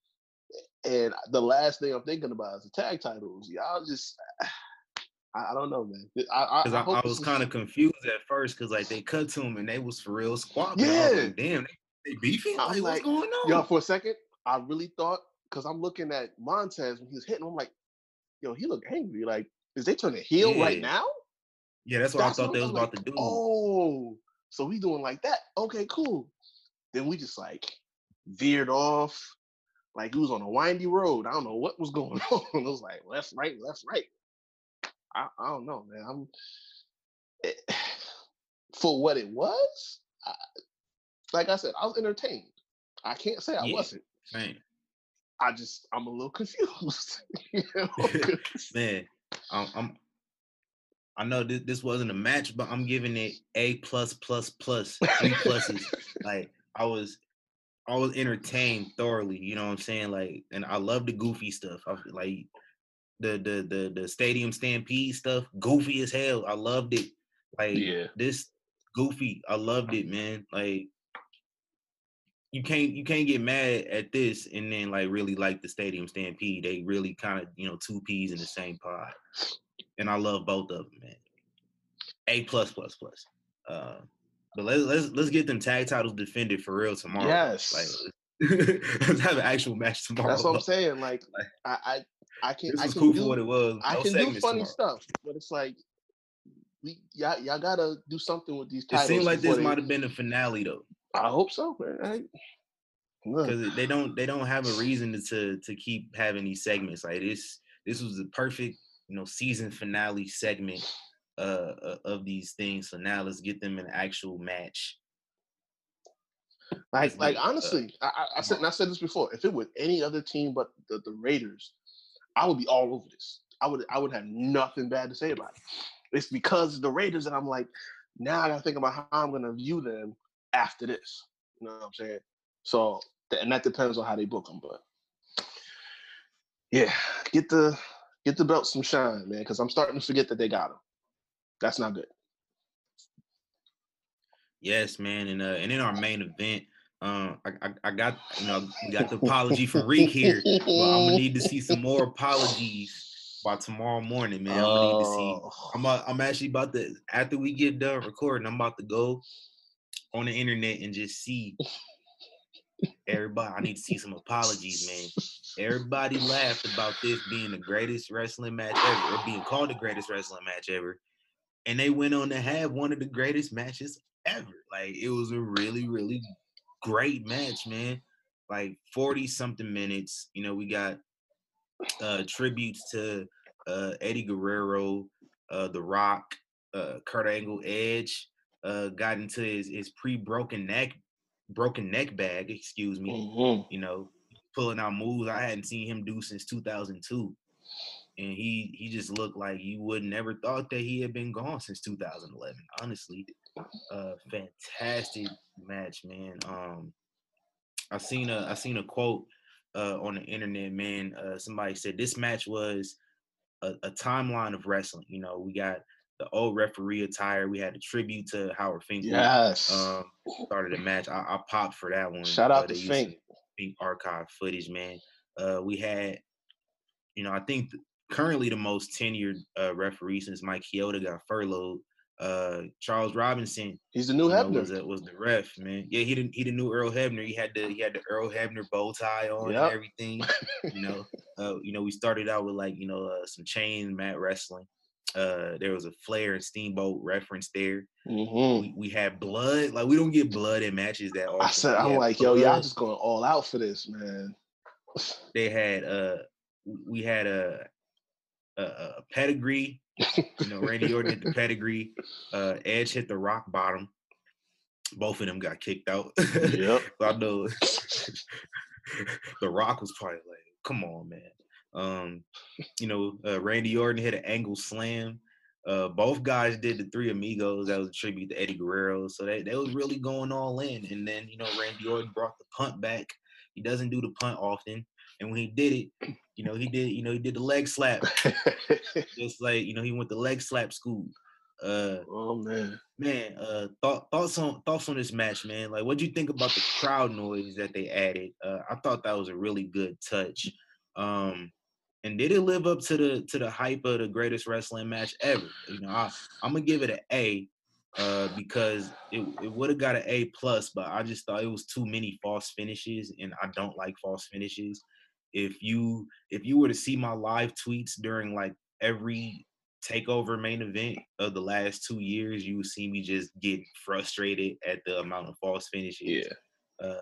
And the last thing I'm thinking about is the tag titles. Y'all just... I don't know, man. I was kind of confused at first because like they cut to him and they was for real squabbling. Yeah, like, damn, they beefing. Like, what's going on? Yo, for a second, I really thought because I'm looking at Montez when he was hitting. I'm like, yo, he looked angry. Like, is they turning heel right now? Yeah, that's what I thought they was about to do. Oh, so we doing like that? Okay, cool. Then we just like veered off, like it was on a windy road. I don't know what was going on. It was like left, right. I don't know, man. For what it was, like I said, I was entertained. I can't say I wasn't. Man. I'm a little confused. You know? Man, I know this wasn't a match, but I'm giving it A+++, 3+. Like I was entertained thoroughly. You know what I'm saying? Like, and I love the goofy stuff. The stadium stampede stuff, goofy as hell. I loved it. Like this goofy, I loved it, man. Like you can't get mad at this and then like really like the stadium stampede. They really kind of, you know, two peas in the same pod. And I love both of them, man. A+++. But let's get them tag titles defended for real tomorrow. Yes. Like, let's have an actual match tomorrow. That's what I'm saying. Like I can do funny stuff, but it's like y'all gotta do something with these titles. It seems like this might have been the finale, though. I hope so, man. Because they don't have a reason to keep having these segments. Like this was the perfect, you know, season finale segment of these things. So now let's get them an actual match. Like honestly, I said this before. If it was any other team but the Raiders, I would be all over this. I would have nothing bad to say about it. It's because the Raiders that I'm like, now I gotta think about how I'm gonna view them after this. You know what I'm saying? So, and that depends on how they book them. But yeah, get the belt some shine, man, because I'm starting to forget that they got them. That's not good. Yes, man, and in our main event. I got the apology from Reek here, but I'm gonna need to see some more apologies by tomorrow morning, man. I'm actually about to, after we get done recording, I'm about to go on the internet and just see everybody. I need to see some apologies, man. Everybody laughed about this being the greatest wrestling match ever, or being called the greatest wrestling match ever, and they went on to have one of the greatest matches ever. Like, it was a really, really great match, man. Like 40-something minutes. You know, we got tributes to Eddie Guerrero, The Rock, Kurt Angle, Edge. Got into his broken neck bag. Excuse me. Mm-hmm. You know, pulling out moves I hadn't seen him do since 2002, and he just looked like you would never thought that he had been gone since 2011. Honestly. Fantastic match, man. I seen a quote on the internet, man. Somebody said this match was a timeline of wrestling. You know, we got the old referee attire. We had a tribute to Howard Fink. Yes. Started the match. I popped for that one. Shout out to Fink. Fink archive footage, man. We had, you know, I think currently the most tenured referee since Mike Chioda got furloughed. Charles Robinson. He's the new Hebner. Was the ref, man. Yeah, he the new Earl Hebner. He had the Earl Hebner bow tie on and everything. You know, we started out with like, you know, some chain mat wrestling. there was a Flair and Steamboat reference there. Mm-hmm. We had blood. Like, we don't get blood in matches that often. I'm like, blood. Yo, y'all just going all out for this, man. They had we had a pedigree. You know, Randy Orton hit the pedigree. Edge hit the rock bottom. Both of them got kicked out. Yep. So I know the Rock was probably like, "Come on, man." You know, Randy Orton hit an angle slam. Both guys did the Three Amigos. That was a tribute to Eddie Guerrero. So they was really going all in. And then, you know, Randy Orton brought the punt back. He doesn't do the punt often. And when he did it, you know, he did the leg slap. Just like, you know, he went to leg slap school. Oh man. Man, thoughts on this match, man. Like, what do you think about the crowd noise that they added? I thought that was a really good touch. And did it live up to the hype of the greatest wrestling match ever? You know, I'm gonna give it an A, because it would have got an A plus, but I just thought it was too many false finishes, and I don't like false finishes. If you were to see my live tweets during like every Takeover main event of the last 2 years, you would see me just get frustrated at the amount of false finishes. Yeah.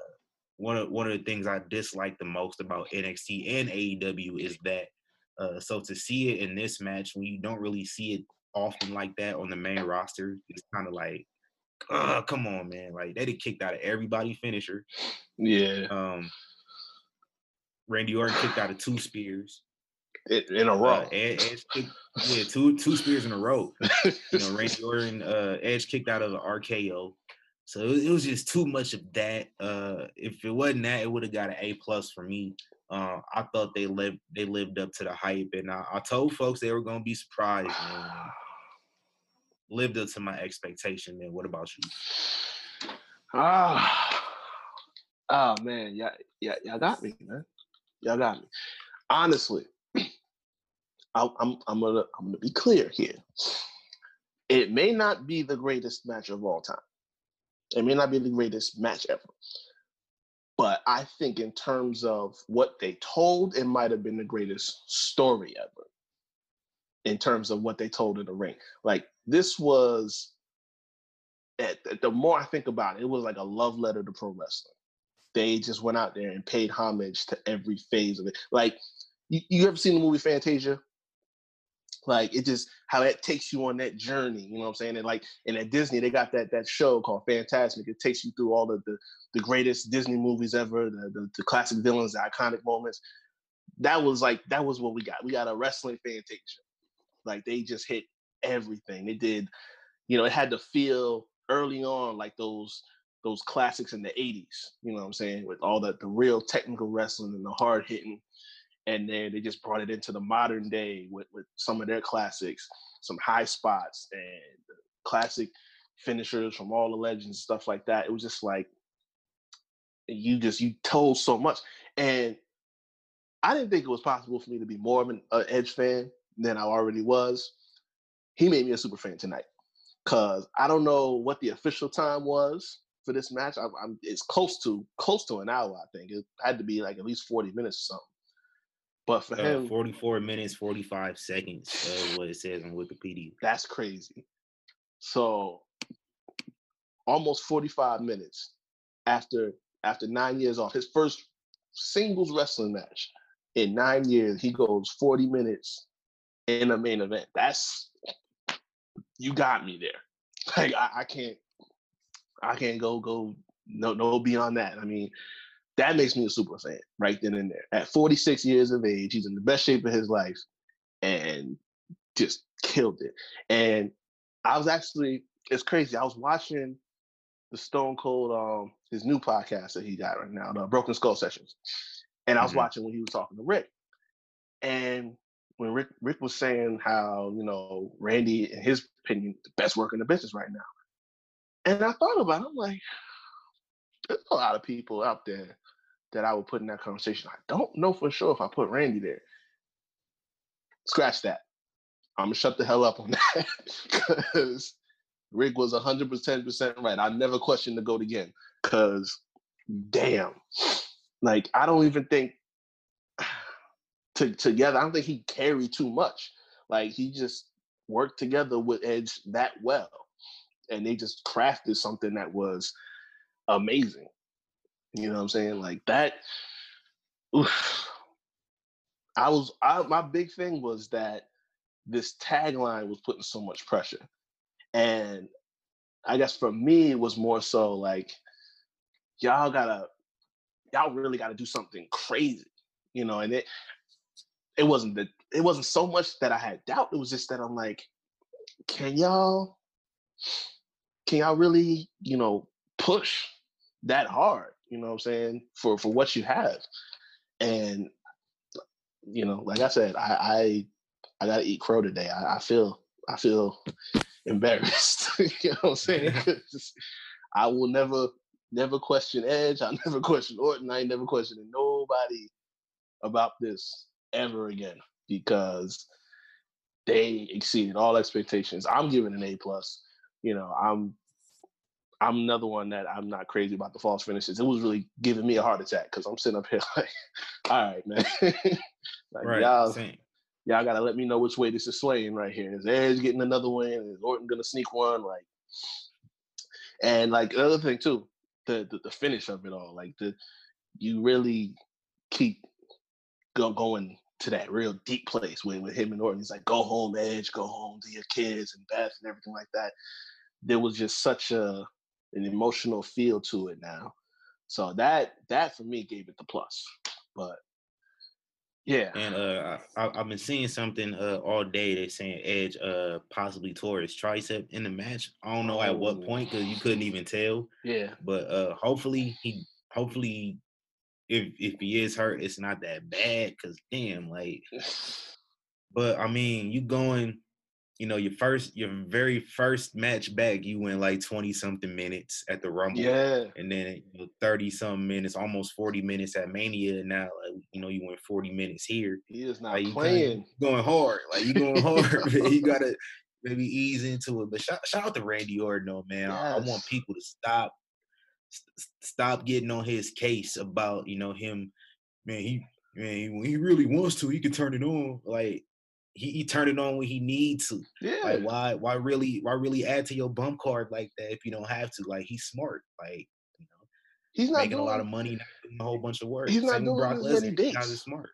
One of the things I dislike the most about NXT and AEW is that, so to see it in this match, when you don't really see it often like that on the main roster, it's kind of like, come on, man. Like, they get kicked out of everybody finisher. Yeah. Randy Orton kicked out of two spears. In a row. Edge kicked, yeah, two spears in a row. You know, Randy Orton, Edge kicked out of an RKO. So it was just too much of that. If it wasn't that, it would have got an A plus for me. I thought they lived up to the hype, and I told folks they were gonna be surprised. Man. Lived up to my expectation, man. What about you? Oh man, y'all got me, man. Y'all got me. Honestly. I'm gonna be clear here. It may not be the greatest match of all time. It may not be the greatest match ever. But I think in terms of what they told, it might have been the greatest story ever. In terms of what they told in the ring. Like, this was, the more I think about it, it was like a love letter to pro wrestling. They just went out there and paid homage to every phase of it. Like, you ever seen the movie Fantasia? Like, it just, how that takes you on that journey, you know what I'm saying? And like, and at Disney, they got that show called Fantasmic. It takes you through all of the greatest Disney movies ever, the classic villains, the iconic moments. That was what we got. We got a wrestling Fantasia. Like, they just hit everything. They did, you know, it had to feel early on like those classics in the 80s, you know what I'm saying? With all the real technical wrestling and the hard hitting. And then they just brought it into the modern day with some of their classics, some high spots and classic finishers from all the legends and stuff like that. It was just like, you told so much. And I didn't think it was possible for me to be more of an Edge fan than I already was. He made me a super fan tonight, because I don't know what the official time was for this match. It's close to an hour, I think. It had to be like at least 40 minutes or something. But for him, 44 minutes, 45 seconds, what it says on Wikipedia. That's crazy. So almost 45 minutes after 9 years off. His first singles wrestling match in 9 years, he goes 40 minutes in a main event. That's, you got me there. Like, I can't go no beyond that. I mean, that makes me a super fan right then and there. At 46 years of age, he's in the best shape of his life and just killed it. And I was actually, it's crazy. I was watching the Stone Cold, his new podcast that he got right now, the Broken Skull Sessions. And I was watching when he was talking to Rick. And when Rick was saying how, you know, Randy, in his opinion, the best worker in the business right now. And I thought about it, I'm like, there's a lot of people out there that I would put in that conversation. I don't know for sure if I put Randy there. Scratch that. I'm going to shut the hell up on that, because Rick was 110% right. I never questioned the GOAT again, because damn. Like, I don't even think together, I don't think he carried too much. Like, he just worked together with Edge that well. And they just crafted something that was amazing. You know what I'm saying? Like that. Oof. My big thing was that this tagline was putting so much pressure. And I guess for me, it was more so like, y'all really gotta do something crazy, you know? And it wasn't so much that I had doubt. It was just that I'm like, can y'all really, you know, push that hard, you know what I'm saying, for what you have? And, you know, like I said, I gotta eat crow today. I feel embarrassed. You know what I'm saying? I will never question Edge. I'll never question Orton. I ain't never questioning nobody about this ever again, because they exceeded all expectations. I'm giving an A+. You know, I'm another one that I'm not crazy about the false finishes. It was really giving me a heart attack because I'm sitting up here like, all right, man. Like, right, y'all got to let me know which way this is swaying right here. Is Edge getting another win? Is Orton going to sneak one? Like, and like the other thing too, the finish of it all. Like, you really keep going to that real deep place with him and Orton. He's like, go home, Edge, go home to your kids and Beth and everything like that. There was just such an emotional feel to it now. So that for me gave it the plus. But yeah. And I've been seeing something all day that's saying Edge possibly tore his tricep in the match. I don't know at what point because you couldn't even tell. Yeah. But hopefully if he is hurt, it's not that bad because damn, like. But I mean, you going. You know, your very first match back, you went like 20-something minutes at the Rumble. Yeah. And then 30-something minutes, almost 40 minutes at Mania. Now, like, you know, you went 40 minutes here. He is not like, playing. Going hard. Like, you're going hard. You got to maybe ease into it. But shout out to Randy Orton, though, man. Yes. I want people to stop getting on his case about, you know, him. Man, when he really wants to, he can turn it on. Like, He turned it on when he needs to. Yeah. Like, why really add to your bump card like that if you don't have to? Like, he's smart. Like, you know, he's not making a lot of money, not doing a whole bunch of work. He's not doing Brock Lesnar. These guys are smart.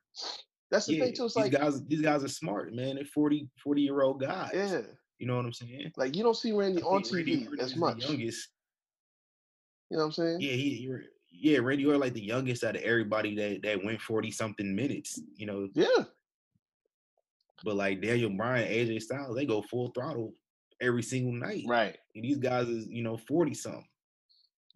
That's the thing too. It's like these guys are smart, man. They're 40-year-old guys. Yeah. You know what I'm saying? Like, you don't see Randy on TV as much. The youngest. You know what I'm saying? Yeah, Randy Orton like the youngest out of everybody that went 40-something minutes. You know? Yeah. But like Daniel Bryan, AJ Styles, they go full throttle every single night. Right. And these guys is, you know, 40-something.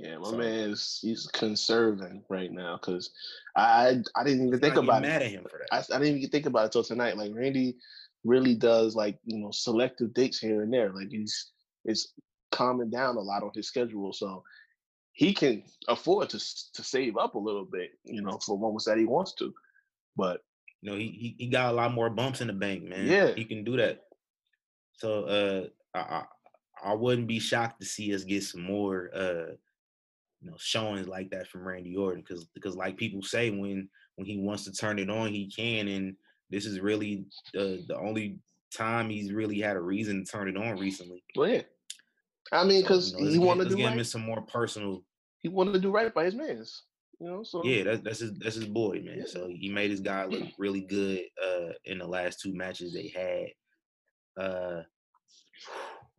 Yeah, my man he's conserving right now because I didn't even think about it. I'm mad at him for that. I didn't even think about it till tonight. Like, Randy really does, like, you know, selective dates here and there. Like, it's calming down a lot on his schedule. So he can afford to save up a little bit, you know, for moments that he wants to. But you know, he got a lot more bumps in the bank, man. Yeah. He can do that. So I wouldn't be shocked to see us get some more you know, showings like that from Randy Orton because like people say, when he wants to turn it on, he can, and this is really the only time he's really had a reason to turn it on recently. Well, yeah. I mean, because he wanted to do right. Him some more personal. He wanted to do right by his mans. You know, so. Yeah, that's his boy, man. Yeah. So he made his guy look really good in the last two matches they had.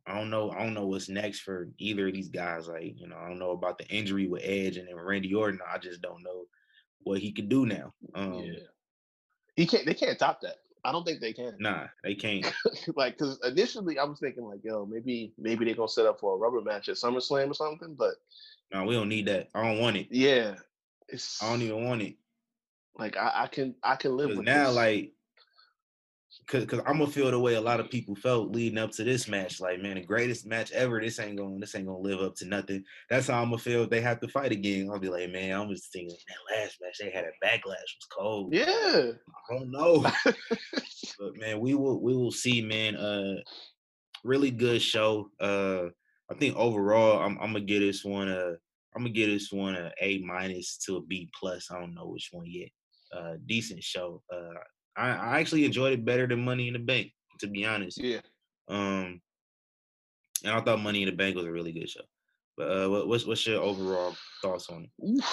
I don't know what's next for either of these guys. Like, you know, I don't know about the injury with Edge and then Randy Orton. I just don't know what he could do now. Yeah, they can't top that. I don't think they can. Nah, they can't. Like, because initially I was thinking like, yo, maybe they're gonna set up for a rubber match at SummerSlam or something, but no, we don't need that. I don't want it. Yeah. I don't even want it. Like I can live with now, this. Like, cause I'm gonna feel the way a lot of people felt leading up to this match. Like, man, the greatest match ever. This ain't gonna live up to nothing. That's how I'm gonna feel if they have to fight again. I'll be like, man, I'm just thinking that last match they had a backlash was cold. Yeah, I don't know. But man, we will see, man. Really good show. I think overall, I'm gonna get this one. I'm gonna give this one an A- to a B+. I don't know which one yet. Decent show. I actually enjoyed it better than Money in the Bank, to be honest. Yeah. And I thought Money in the Bank was a really good show. But what's your overall thoughts on it?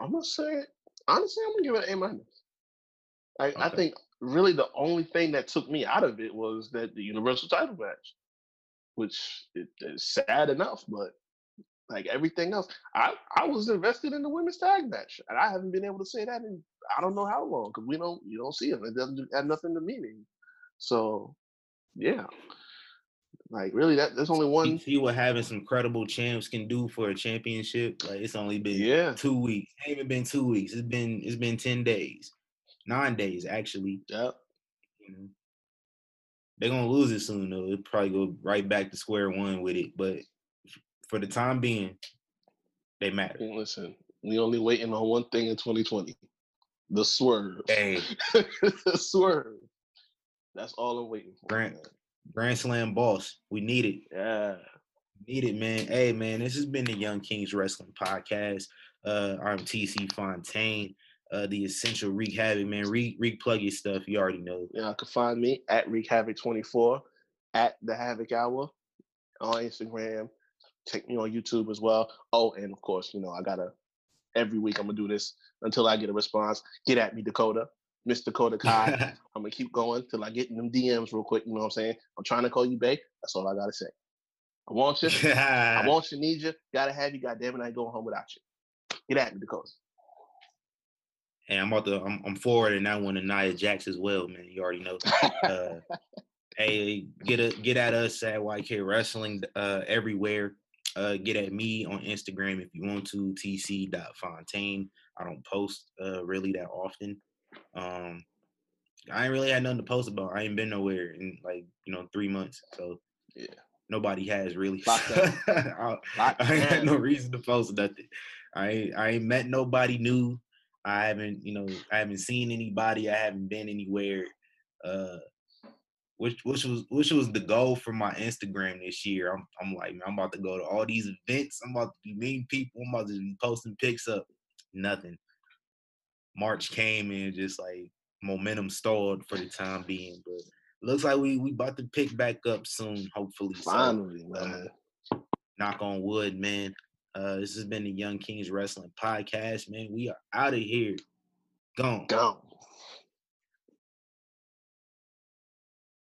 I'm gonna say, honestly, I'm gonna give it an A-. Okay. I think really the only thing that took me out of it was that the Universal title match, which is sad enough, but like everything else, I was invested in the women's tag match, and I haven't been able to say that in I don't know how long, because you don't see it. It doesn't have nothing to meaning. So yeah. Like really, there's only one. See what having some credible champs can do for a championship. Like it's only been 2 weeks. It ain't even been 2 weeks. It's been 10 days, 9 days actually. Yep. You know, they're gonna lose it soon though. It'll probably go right back to square one with it. But for the time being, they matter. Listen, we only waiting on one thing in 2020: the swerve. Hey, the swerve. That's all I'm waiting for. Grand Slam Boss. We need it. Yeah. Need it, man. Hey, man, this has been the Young Kings Wrestling Podcast. I'm TC Fontaine, the Essential Reek Havoc, man. Reek, plug your stuff. You already know. Yeah, you can find me at Reek Havoc 24, at The Havoc Hour on Instagram. Take me on YouTube as well. Oh, and of course, I got to, every week I'm going to do this until I get a response. Get at me, Dakota. Miss Dakota Kai. I'm going to keep going till I get in them DMs real quick. You know what I'm saying? I'm trying to call you babe. That's all I got to say. I want you. I want you, need you. Got to have you. God damn it, I ain't going home without you. Get at me, Dakota. And I'm forwarding that one to Nia Jax as well, man. You already know. Hey, get at us at YK Wrestling everywhere. Get at me on Instagram if you want to, tc.fontaine. I don't post really that often. I ain't really had nothing to post about. I ain't been nowhere in 3 months. So yeah, nobody has really. I ain't had no reason to post nothing. I ain't met nobody new. I haven't seen anybody. I haven't been anywhere. Which was the goal for my Instagram this year. I'm like, man, I'm about to go to all these events. I'm about to be meeting people. I'm about to be posting pics up. Nothing. March came and just like momentum stalled for the time being, but looks like we about to pick back up soon, hopefully. Finally, so, man. Knock on wood, man. This has been the Young Kings Wrestling Podcast, man. We are out of here. Gone.